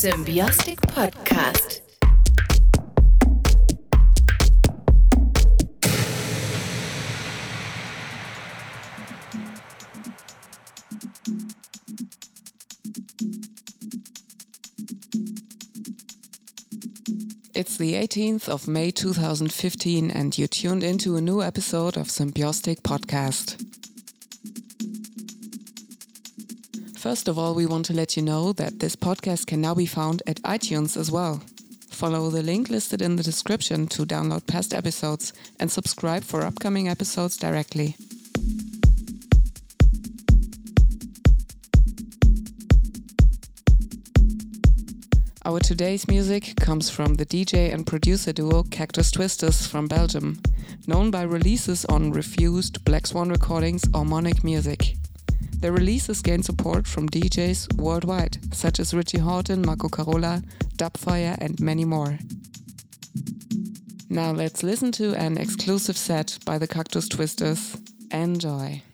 Symbiostic Podcast. It's the 18th of May 2015 and you tuned into a new episode of Symbiostic Podcast. First of all, we want to let you know that this podcast can now be found at iTunes as well. Follow the link listed in the description to download past episodes and subscribe for upcoming episodes directly. Our today's music comes from the DJ and producer duo Cactus Twisters from Belgium, known by releases on Refused, Black Swan Recordings or Monic Music. Their releases gain support from DJs worldwide, such as Richie Hawtin, Marco Carola, Dubfire and many more. Now let's listen to an exclusive set by the Cactus Twisters. Enjoy!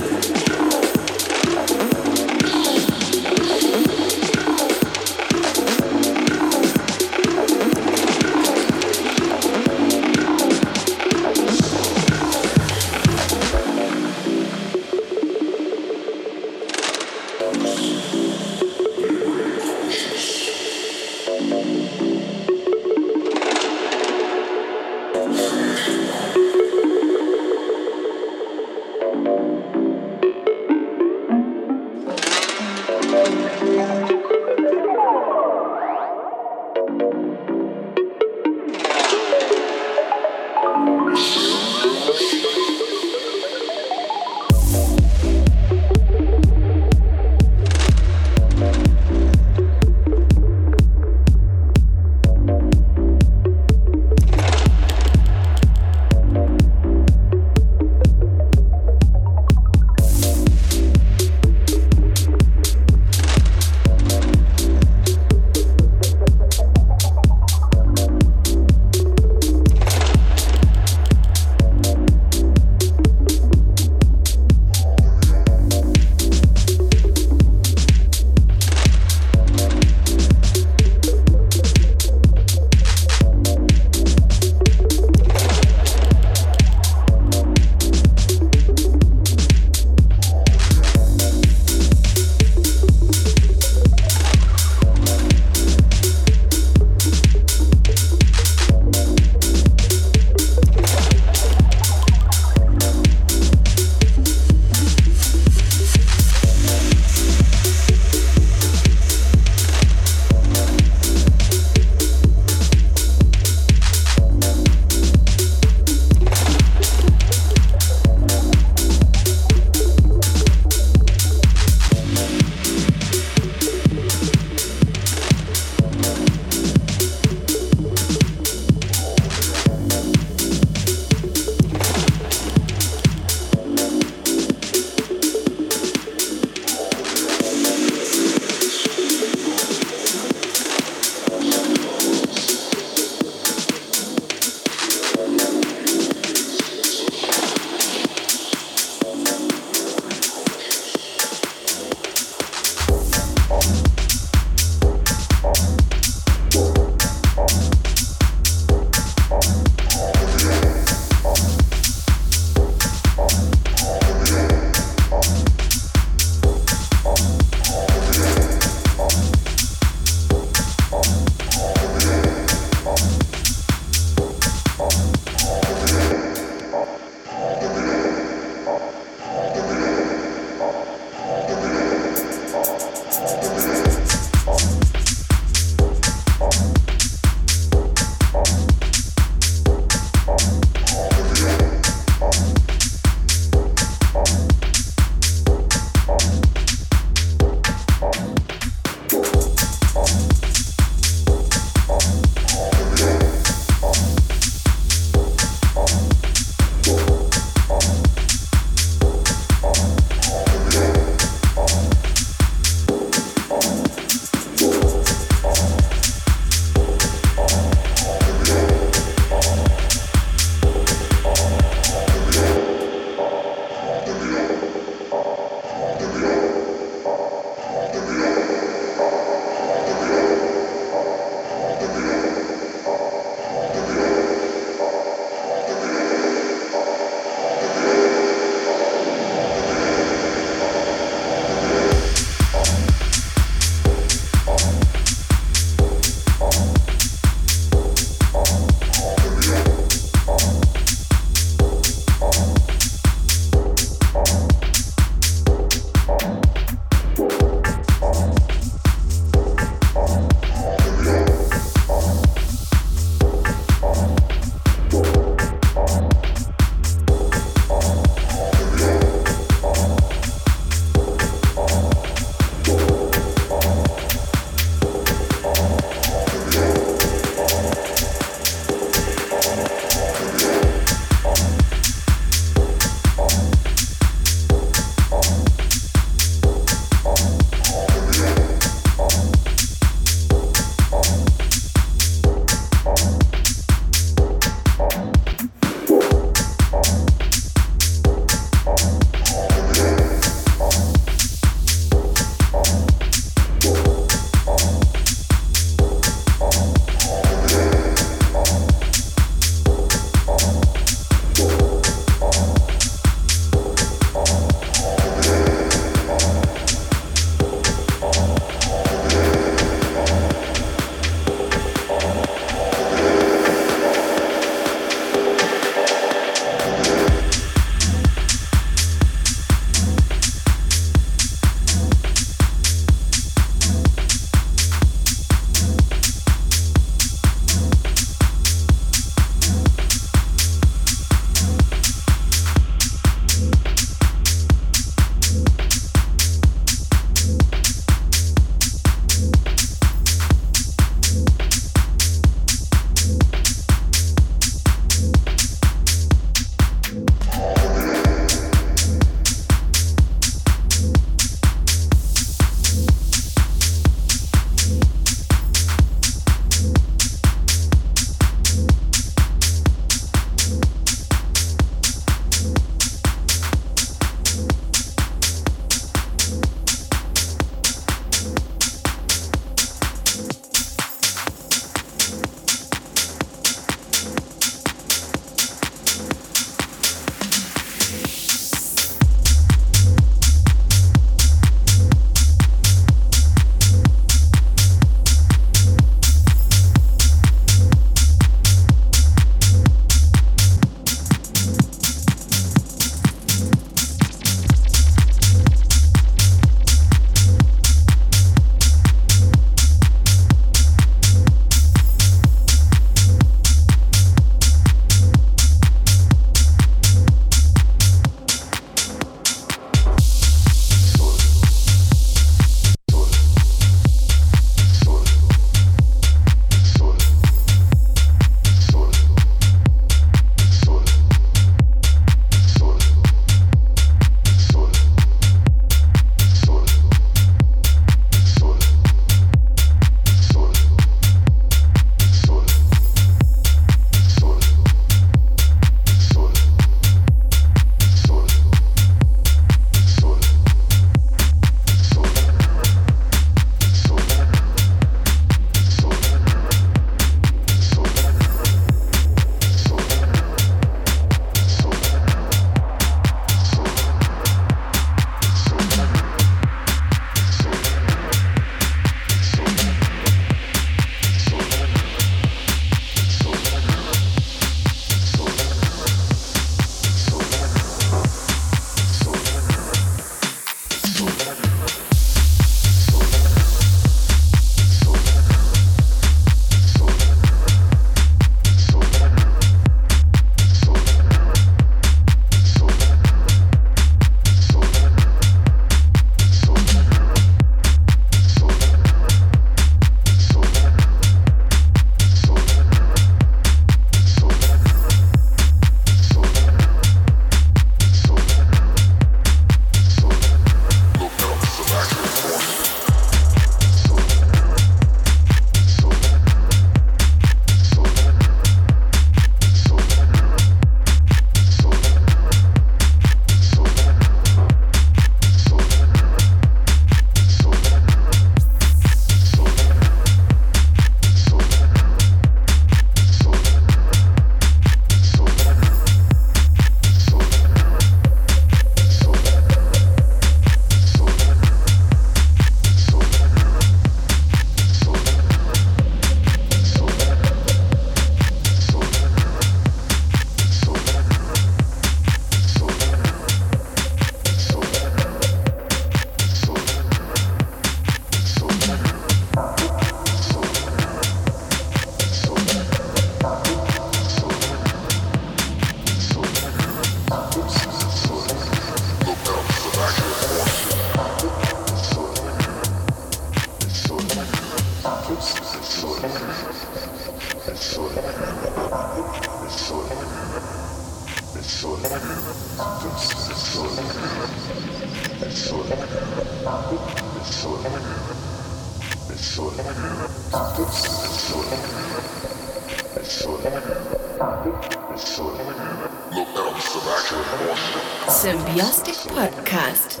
Symbiostic Podcast.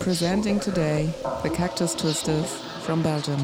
Presenting today the Cactus Twisters from Belgium.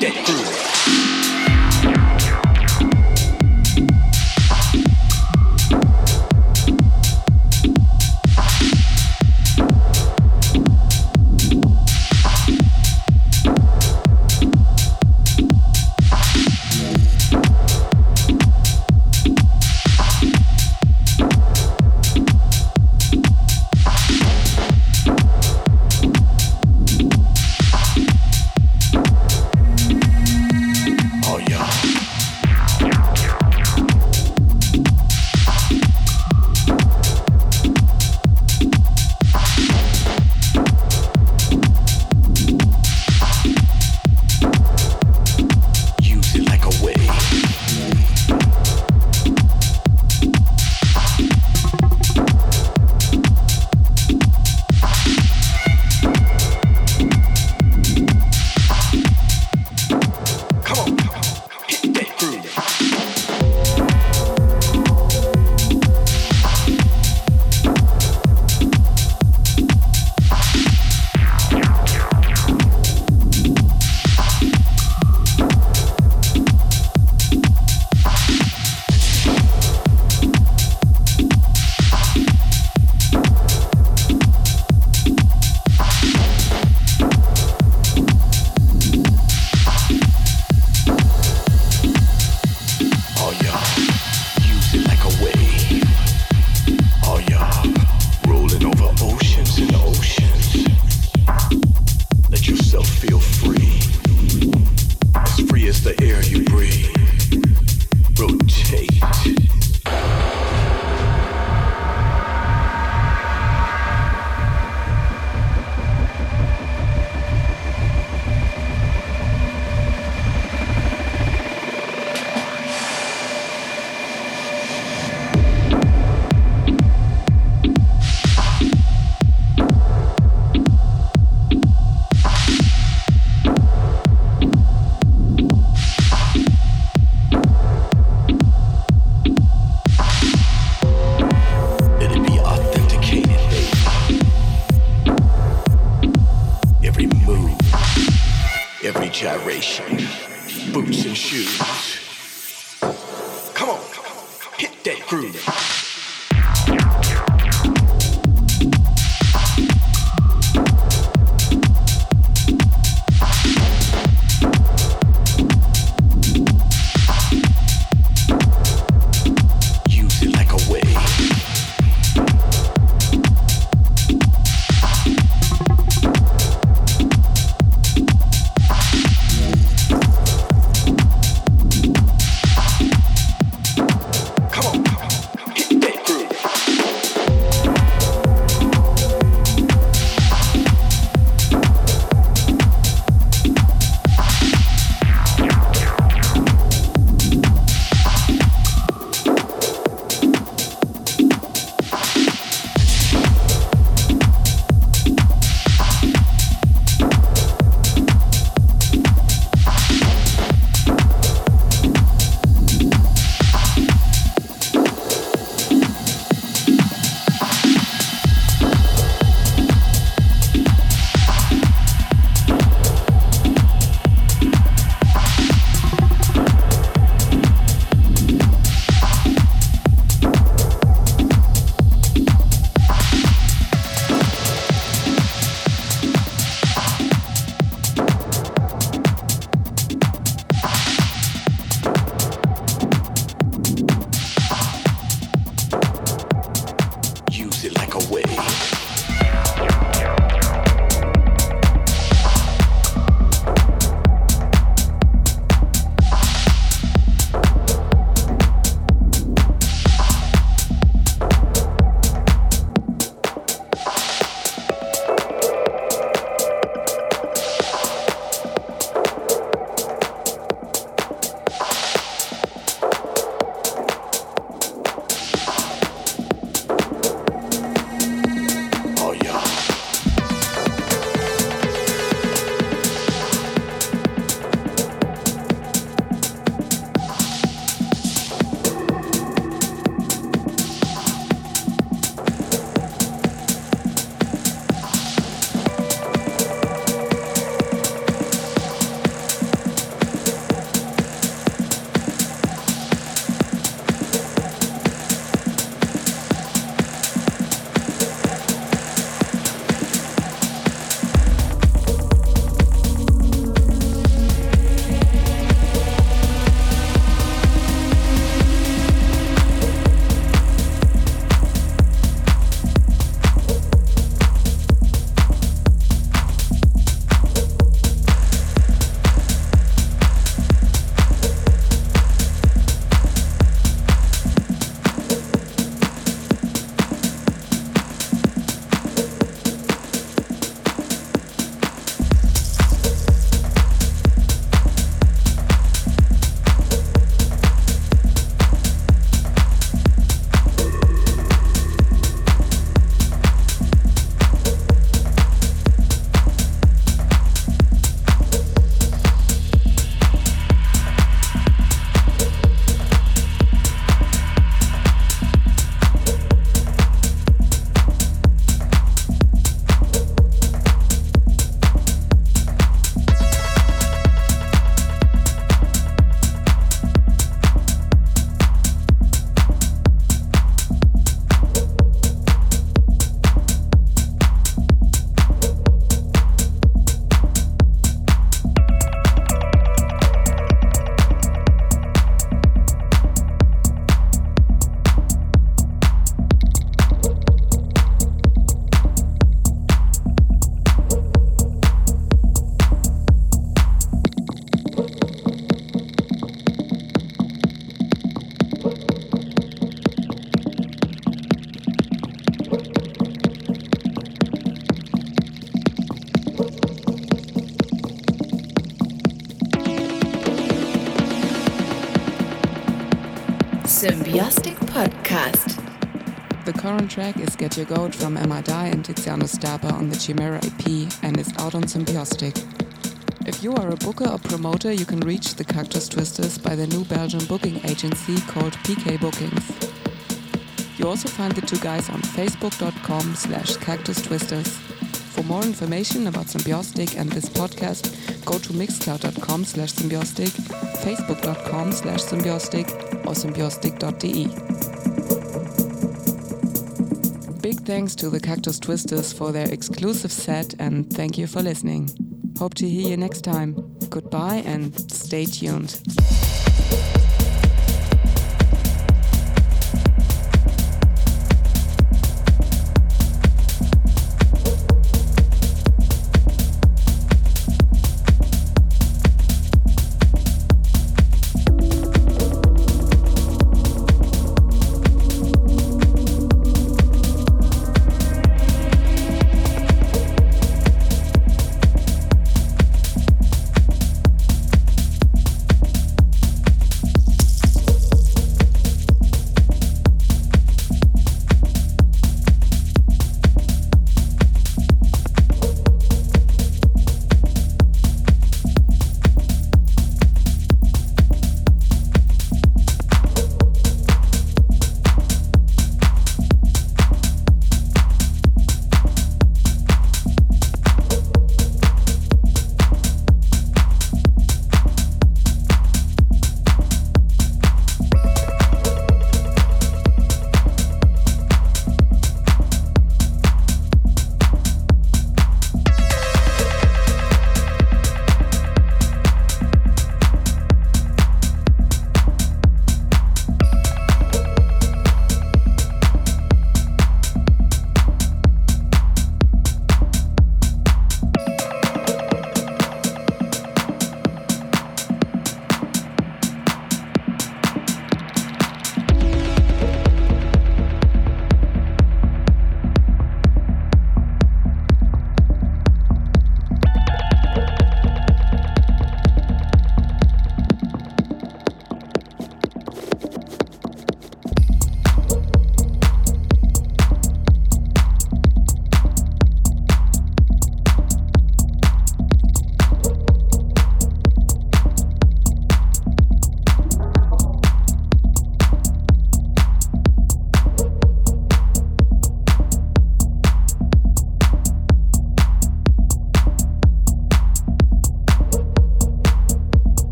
Keep that groove. Symbiostic Podcast. The current track is Get Your Goat from Amadi and Tiziano Stapper on the Chimera EP and is out on Symbiostic. If you are a booker or promoter, you can reach the Cactus Twisters by their new Belgian booking agency called PK Bookings. You also find the two guys on facebook.com/Cactus Twisters. For more information about Symbiostic and this podcast, go to mixcloud.com/Symbiostic, facebook.com/Symbiostic or symbiostic.de. Big thanks to the Cactus Twisters for their exclusive set, and thank you for listening. Hope to hear you next time. Goodbye and stay tuned.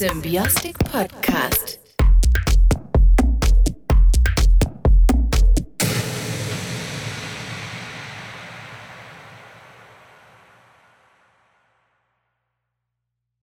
Symbiostic Podcast.